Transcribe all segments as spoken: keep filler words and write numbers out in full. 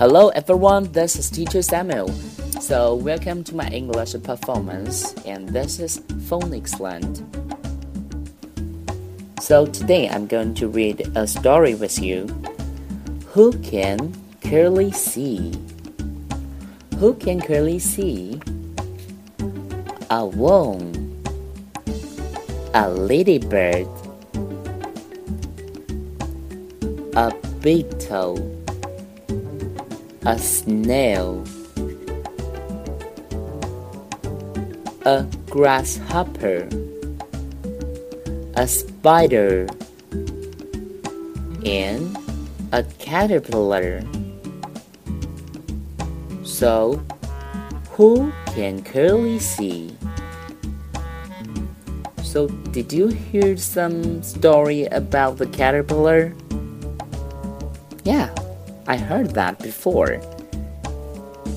Hello everyone, this is Teacher Samuel. So welcome to my English performance, and this is Phonicsland. So today I'm going to read a story with you. Who can Curly see? Who can Curly see? A worm, a ladybird, a beetle, a snail, a grasshopper, a spider, and a caterpillar. So, who can Curly see? So, did you hear some story about the caterpillar? Yeah, I heard that before.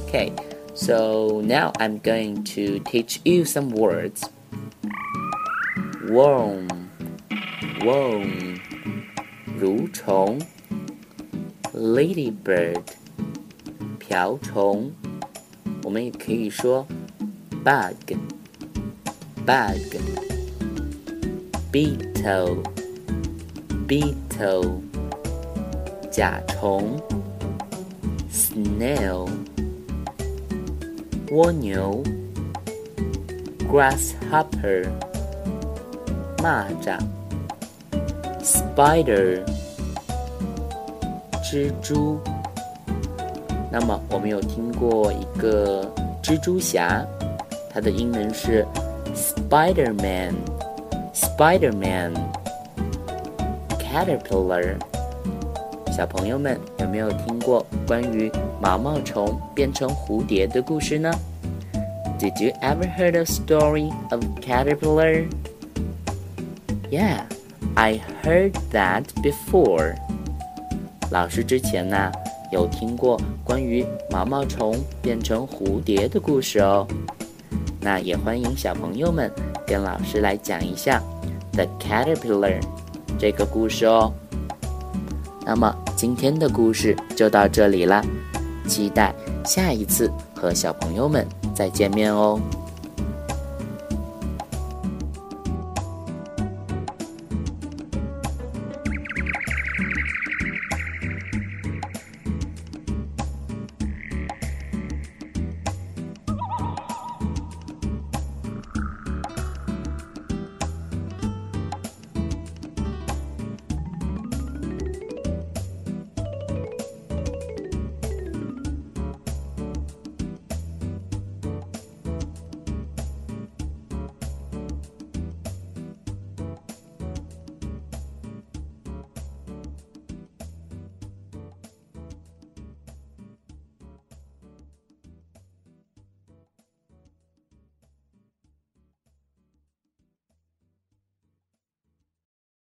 Okay, so now I'm going to teach you some words. Worm, worm, 蠕虫 Ladybird, 瓢虫，我们也可以说 bug, bug, beetle, beetle, 甲虫 snail, 蜗牛 grasshopper, 蚂蚱 spider.蜘蛛，那么我们有听过一个蜘蛛侠，它的英文是 Spider-Man, Spider-Man, Caterpillar。小朋友们有没有听过关于毛毛虫变成蝴蝶的故事呢？ Did you ever heard a story of caterpillar? Yeah, I heard that before.老师之前呢，有听过关于毛毛虫变成蝴蝶的故事哦。那也欢迎小朋友们跟老师来讲一下 The Caterpillar 这个故事哦。那么今天的故事就到这里啦，期待下一次和小朋友们再见面哦。